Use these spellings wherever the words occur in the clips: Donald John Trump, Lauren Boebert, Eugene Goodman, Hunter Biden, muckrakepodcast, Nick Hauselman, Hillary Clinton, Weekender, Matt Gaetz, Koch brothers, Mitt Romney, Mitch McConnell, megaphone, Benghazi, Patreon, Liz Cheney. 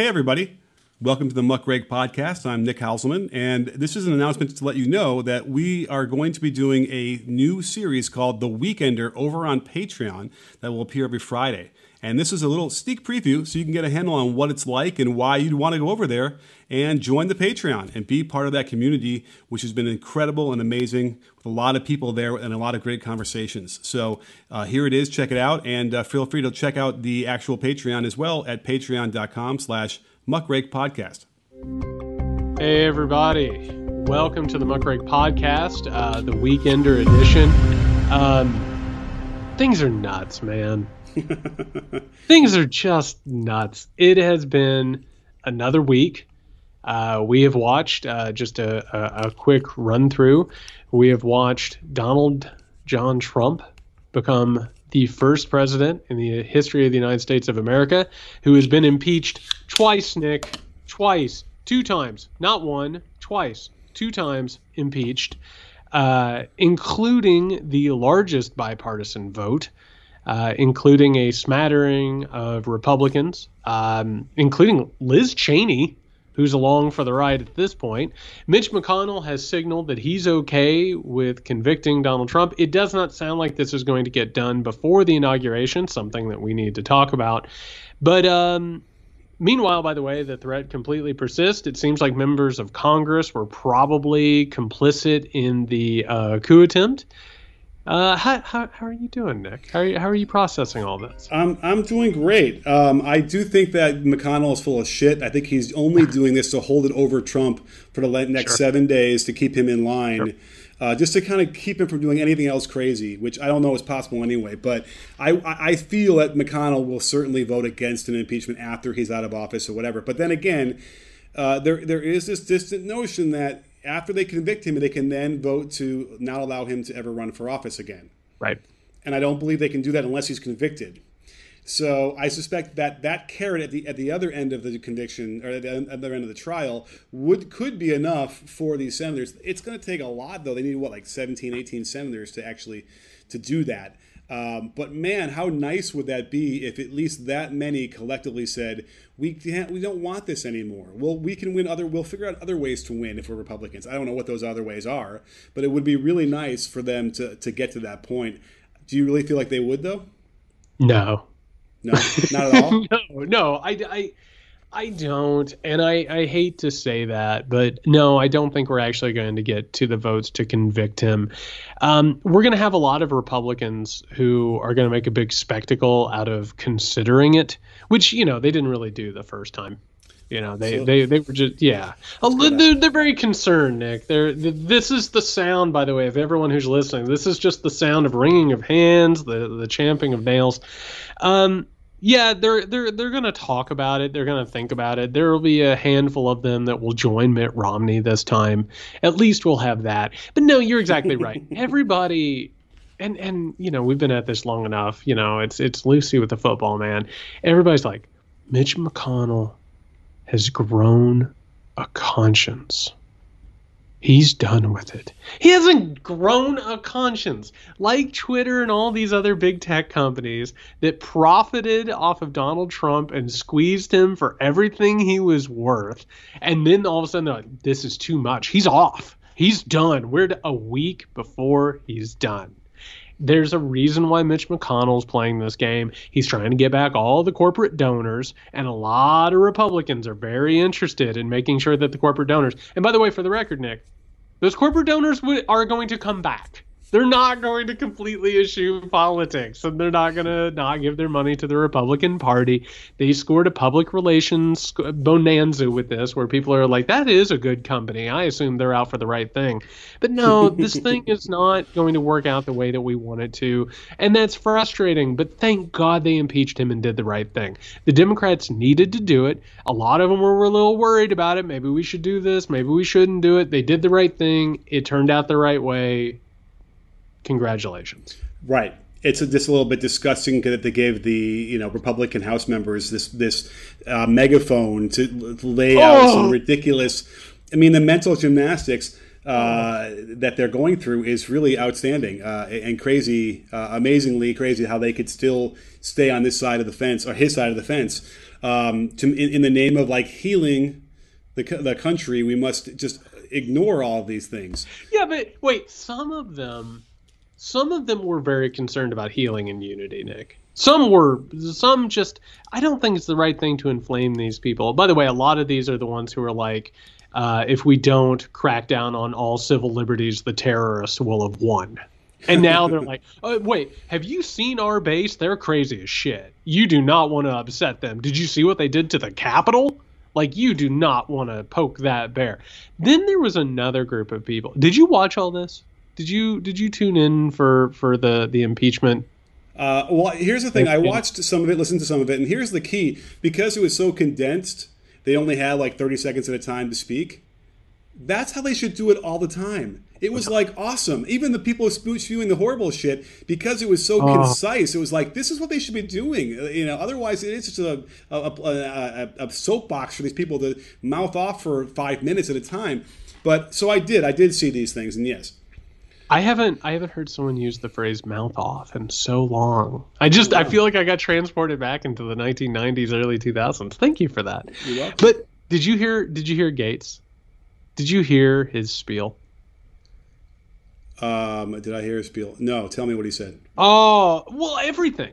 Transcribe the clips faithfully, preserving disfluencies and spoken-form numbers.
Hey, everybody. Welcome to the Muckrake Podcast. I'm Nick Hauselman, and this is an announcement to let you know that we are going to be doing a new series called The Weekender over on Patreon that will appear every Friday. And this is a little sneak preview so you can get a handle on what it's like and why you'd want to go over there and join the Patreon and be part of that community, which has been incredible and amazing with a lot of people there and a lot of great conversations. So uh, here it is. Check it out. And uh, feel free to check out the actual Patreon as well at patreon.com slash Muckrake Podcast. Hey, everybody. Welcome to the Muckrake Podcast, uh, the Weekender edition. Um, things are nuts, man. Things are just nuts. It has been another week. Uh, we have watched uh, just a, a, a quick run through. We have watched Donald John Trump become the first president in the history of the United States of America who has been impeached twice, Nick. Twice. Two times. Not one. Twice. Two times impeached, uh, including the largest bipartisan vote. Uh, including a smattering of Republicans, um, including Liz Cheney, who's along for the ride at this point. Mitch McConnell has signaled that he's okay with convicting Donald Trump. It does not sound like this is going to get done before the inauguration, something that we need to talk about. But um, meanwhile, by the way, the threat completely persists. It seems like members of Congress were probably complicit in the uh, coup attempt. Uh, how, how, how are you doing, Nick? How are you, how are you processing all this? I'm, I'm doing great. Um, I do think that McConnell is full of shit. I think he's only doing this to hold it over Trump for the next sure. seven days to keep him in line, sure. uh, just to kind of keep him from doing anything else crazy, which I don't know is possible anyway. But I, I feel that McConnell will certainly vote against an impeachment after he's out of office or whatever. But then again, uh, there there is this distant notion that after they convict him, they can then vote to not allow him to ever run for office again. Right. And I don't believe they can do that unless he's convicted. So I suspect that that carrot at the at the other end of the conviction or at the other end of the trial would could be enough for these senators. It's going to take a lot, though. They need, what, like seventeen, eighteen senators to actually to do that. Um, but man, how nice would that be if at least that many collectively said, we can't, we don't want this anymore. Well, we can win other, we'll figure out other ways to win if we're Republicans. I don't know what those other ways are, but it would be really nice for them to, to get to that point. Do you really feel like they would, though? No. No, not at all? no, no, I, I, I don't. And I, I hate to say that, but no, I don't think we're actually going to get to the votes to convict him. Um, we're going to have a lot of Republicans who are going to make a big spectacle out of considering it, which, you know, they didn't really do the first time. You know, they, so, they, they were just, yeah. They're, they're very concerned, Nick. They're, this is the sound, by the way, of everyone who's listening. This is just the sound of wringing of hands, the, the champing of nails. Um, Yeah, they're they're they're going to talk about it. They're going to think about it. There will be a handful of them that will join Mitt Romney this time. At least we'll have that. But no, you're exactly right. Everybody, and and you know, we've been at this long enough. You know, it's it's Lucy with the football, man. Everybody's like, Mitch McConnell has grown a conscience. He's done with it. He hasn't grown a conscience. Like Twitter and all these other big tech companies that profited off of Donald Trump and squeezed him for everything he was worth. And then all of a sudden, they're like, this is too much. He's off. He's done. We're a week before he's done. There's a reason why Mitch McConnell's playing this game. He's trying to get back all the corporate donors, and a lot of Republicans are very interested in making sure that the corporate donors, and by the way, for the record, Nick, those corporate donors w- are going to come back. They're not going to completely eschew politics, and they're not going to not give their money to the Republican Party. They scored a public relations bonanza with this, where people are like, that is a good company. I assume they're out for the right thing. But no, this thing is not going to work out the way that we want it to, and that's frustrating. But thank God they impeached him and did the right thing. The Democrats needed to do it. A lot of them were, were a little worried about it. Maybe we should do this. Maybe we shouldn't do it. They did the right thing. It turned out the right way. Congratulations. Right. It's a, just a little bit disgusting that they gave the, you know, Republican House members this this uh, megaphone to lay out oh. some ridiculous. I mean, the mental gymnastics. uh, that they're going through is really outstanding uh, and crazy, uh, amazingly crazy how they could still stay on this side of the fence or his side of the fence um, to, in, in the name of like healing the, the country. We must just ignore all of these things. Yeah, but wait, some of them, some of them were very concerned about healing and unity, Nick. Some were, some just, I don't think it's the right thing to inflame these people. By the way, a lot of these are the ones who are like, uh, if we don't crack down on all civil liberties, the terrorists will have won. And now they're like, oh, wait, have you seen our base? They're crazy as shit. You do not want to upset them. Did you see what they did to the Capitol? Like, you do not want to poke that bear. Then there was another group of people. Did you watch all this? Did you, did you tune in for, for the, the impeachment? Uh, well, here's the thing. I watched some of it, listened to some of it, and here's the key. Because it was so condensed, they only had like thirty seconds at a time to speak. That's how they should do it all the time. It was like awesome. Even the people spewing the horrible shit, because it was so oh. concise, it was like, this is what they should be doing. You know, otherwise, it is just a, a, a, a, a soapbox for these people to mouth off for five minutes at a time. But so I did. I did see these things, and yes. I haven't I haven't heard someone use the phrase mouth off in so long. I just I feel like I got transported back into the nineteen nineties, early two thousands. Thank you for that. But did you hear did you hear Gaetz? Did you hear his spiel? Um, did I hear his spiel? No, tell me what he said. Oh, well, everything.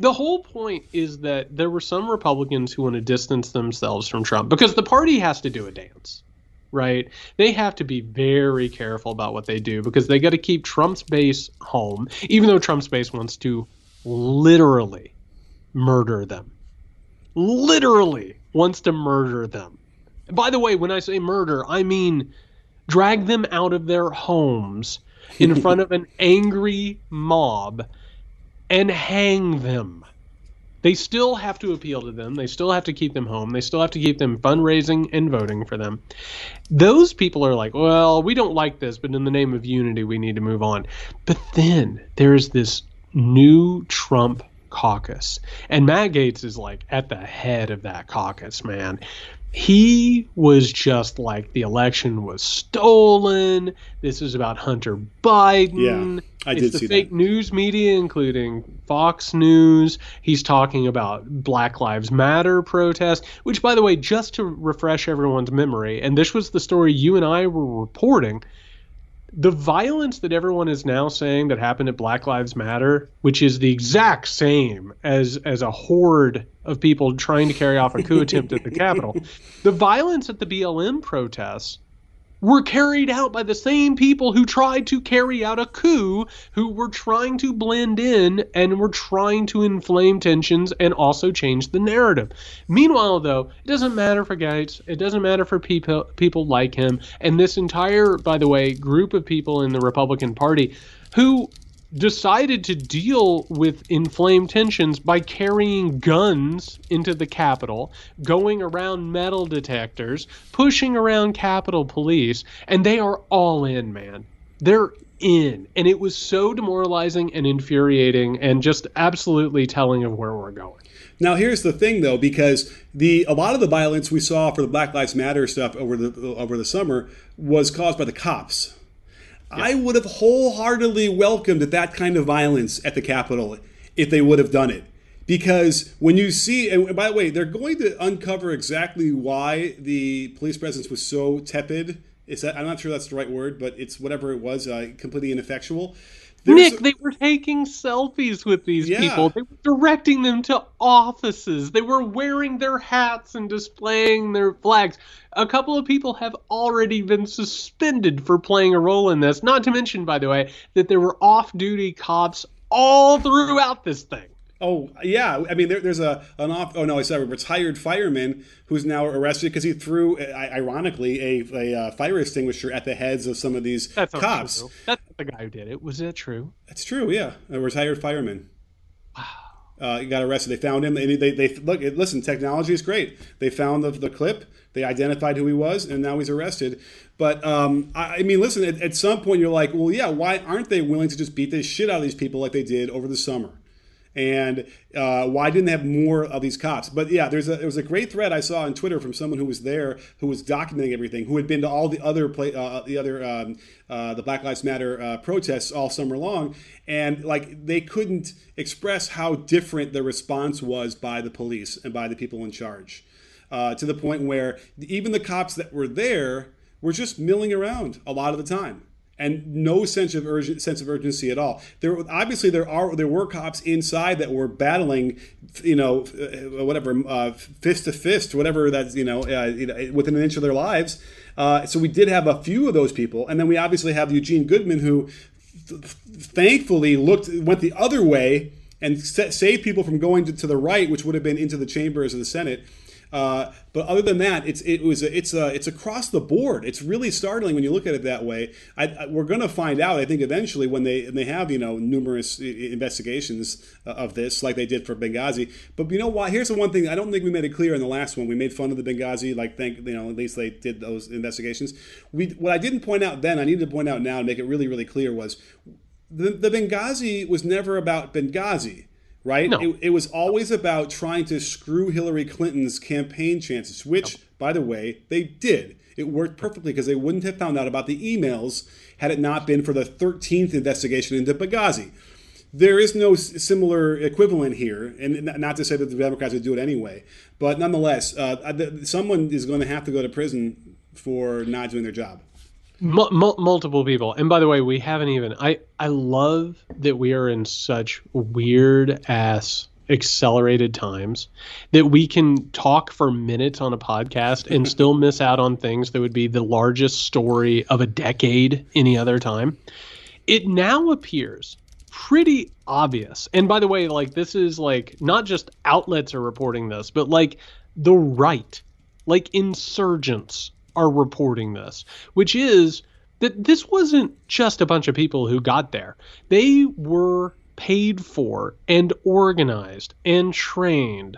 The whole point is that there were some Republicans who want to distance themselves from Trump because the party has to do a dance. Right. They have to be very careful about what they do because they got to keep Trump's base home, even though Trump's base wants to literally murder them, literally wants to murder them. And by the way, when I say murder, I mean drag them out of their homes in front of an angry mob and hang them. They still have to appeal to them. They still have to keep them home. They still have to keep them fundraising and voting for them. Those people are like, well, we don't like this, but in the name of unity, we need to move on. But then there is this new Trump caucus. And Matt Gaetz is like at the head of that caucus, man. He was just like, the election was stolen. This is about Hunter Biden. Yeah. I it's did the see fake that. News media, including Fox News. He's talking about Black Lives Matter protests, which, by the way, just to refresh everyone's memory, and this was the story you and I were reporting, the violence that everyone is now saying that happened at Black Lives Matter, which is the exact same as, as a horde of people trying to carry off a coup attempt at the Capitol, the violence at the B L M protests were carried out by the same people who tried to carry out a coup, who were trying to blend in and were trying to inflame tensions and also change the narrative. Meanwhile, though, it doesn't matter for Gaetz. It doesn't matter for people people like him. And this entire, by the way, group of people in the Republican Party who decided to deal with inflamed tensions by carrying guns into the Capitol, going around metal detectors, pushing around Capitol Police, and they are all in, man. They're in. And it was so demoralizing and infuriating and just absolutely telling of where we're going. Now, here's the thing, though, because the a lot of the violence we saw for the Black Lives Matter stuff over the over the summer was caused by the cops. Yeah. I would have wholeheartedly welcomed that kind of violence at the Capitol if they would have done it. Because when you see, and by the way, they're going to uncover exactly why the police presence was so tepid. It's, I'm not sure that's the right word, but it's whatever it was, uh, completely ineffectual. There's Nick, a, they were taking selfies with these yeah. people. They were directing them to offices. They were wearing their hats and displaying their flags. A couple of people have already been suspended for playing a role in this. Not to mention, by the way, that there were off-duty cops all throughout this thing. Oh, yeah. I mean, there, there's a an off. Oh, no, I said a retired fireman who's now arrested because he threw, ironically, a, a fire extinguisher at the heads of some of these That's cops. Not true. That's not the guy who did it. Was that true? That's true. Yeah. A retired fireman. Wow. Uh, he got arrested. They found him. They, they, they look. Listen, technology is great. They found the, the clip. They identified who he was, and now he's arrested. But um, I, I mean, listen, at, at some point you're like, well, yeah, why aren't they willing to just beat the shit out of these people like they did over the summer? And uh, why didn't they have more of these cops? But yeah, there's a, there was a great thread I saw on Twitter from someone who was there, who was documenting everything, who had been to all the other play, uh, the other um, uh, the Black Lives Matter uh, protests all summer long, and like they couldn't express how different the response was by the police and by the people in charge, uh, to the point where even the cops that were there were just milling around a lot of the time. And no sense of urgent sense of urgency at all. There obviously there are there were cops inside that were battling, you know, whatever uh, fist to fist, whatever that's you know uh, within an inch of their lives. Uh, so we did have a few of those people, and then we obviously have Eugene Goodman, who th- thankfully looked went the other way and set, saved people from going to, to the right, which would have been into the chambers of the Senate. Uh, but other than that, it's it was a, it's a, it's across the board. It's really startling when you look at it that way. I, I, we're going to find out, I think, eventually when they they have you know numerous investigations of this, like they did for Benghazi. But you know what? Here's the one thing I don't think we made it clear in the last one. We made fun of the Benghazi, like thank you know at least they did those investigations. We what I didn't point out then, I needed to point out now and make it really really clear was the, the Benghazi was never about Benghazi. Right? No. It, it was always about trying to screw Hillary Clinton's campaign chances, which, no. by the way, they did. It worked perfectly because they wouldn't have found out about the emails had it not been for the thirteenth investigation into Benghazi. There is no similar equivalent here, and not to say that the Democrats would do it anyway. But nonetheless, uh, someone is going to have to go to prison for not doing their job. Mul- multiple people. And by the way, we haven't even I, I love that we are in such weird ass accelerated times that we can talk for minutes on a podcast and still miss out on things that would be the largest story of a decade any other time. It now appears pretty obvious. And by the way, like this is like not just outlets are reporting this, but like the right, like insurgents are reporting this, which is that this wasn't just a bunch of people who got there. They were paid for and organized and trained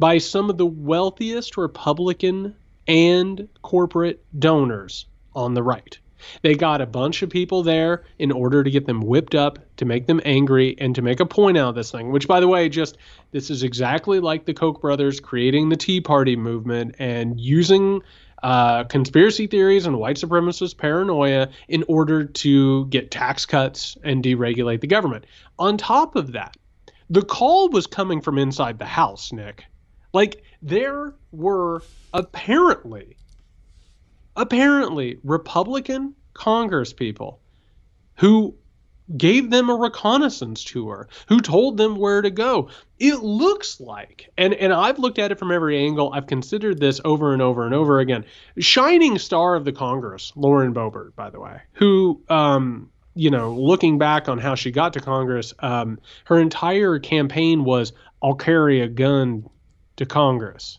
by some of the wealthiest Republican and corporate donors on the right. They got a bunch of people there in order to get them whipped up, to make them angry, and to make a point out of this thing, which, by the way, just this is exactly like the Koch brothers creating the Tea Party movement and using uh, conspiracy theories and white supremacist paranoia in order to get tax cuts and deregulate the government. On top of that, the call was coming from inside the house, Nick. Like, there were apparently... Apparently, Republican congresspeople who gave them a reconnaissance tour, who told them where to go. It looks like, and, and I've looked at it from every angle. I've considered this over and over and over again. Shining star of the Congress, Lauren Boebert, by the way, who, um, you know, looking back on how she got to Congress, um, her entire campaign was, I'll carry a gun to Congress.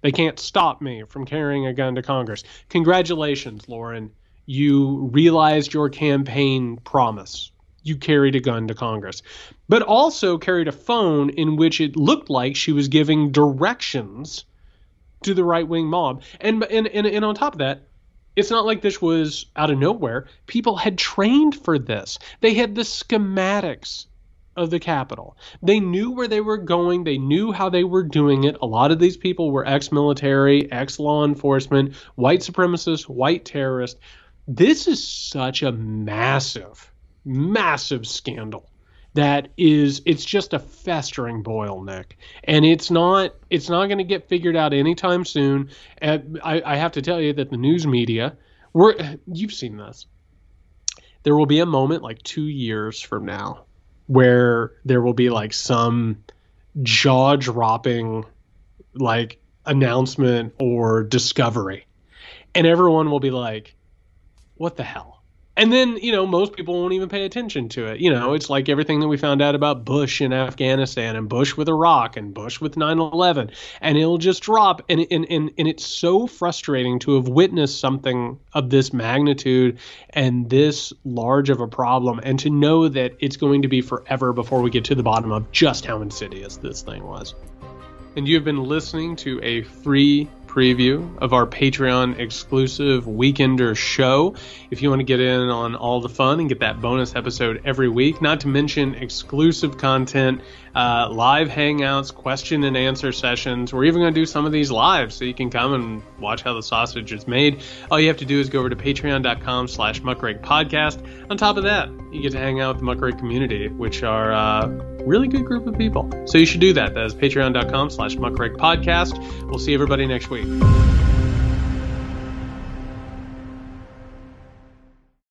They can't stop me from carrying a gun to Congress. Congratulations, Lauren. You realized your campaign promise. You carried a gun to Congress, but also carried a phone in which it looked like she was giving directions to the right-wing mob. And, and, and, and on top of that, it's not like this was out of nowhere. People had trained for this. They had the schematics of the Capitol. They knew where they were going. They knew how they were doing it. A lot of these people were ex-military, ex-law enforcement, white supremacists, white terrorists. This is such a massive, massive scandal that is, it's just a festering boil, Nick. And it's not, it's not going to get figured out anytime soon. And I, I have to tell you that the news media, we're, you've seen this. There will be a moment like two years from now where there will be like some jaw-dropping like announcement or discovery. And everyone will be like, what the hell? And then, you know, most people won't even pay attention to it. You know, it's like everything that we found out about Bush in Afghanistan and Bush with Iraq and Bush with nine eleven. And it'll just drop. And, and, and, and it's so frustrating to have witnessed something of this magnitude and this large of a problem and to know that it's going to be forever before we get to the bottom of just how insidious this thing was. And you've been listening to a free preview of our Patreon-exclusive Weekender show. If you want to get in on all the fun and get that bonus episode every week, not to mention exclusive content, uh, live hangouts, question and answer sessions. We're even going to do some of these live, so you can come and watch how the sausage is made. All you have to do is go over to patreon.com slash muckrake podcast. On top of that, you get to hang out with the Muckrake community, which are uh, really good group of people. So you should do that. That is patreon.com slash muckrake podcast. We'll see everybody next week.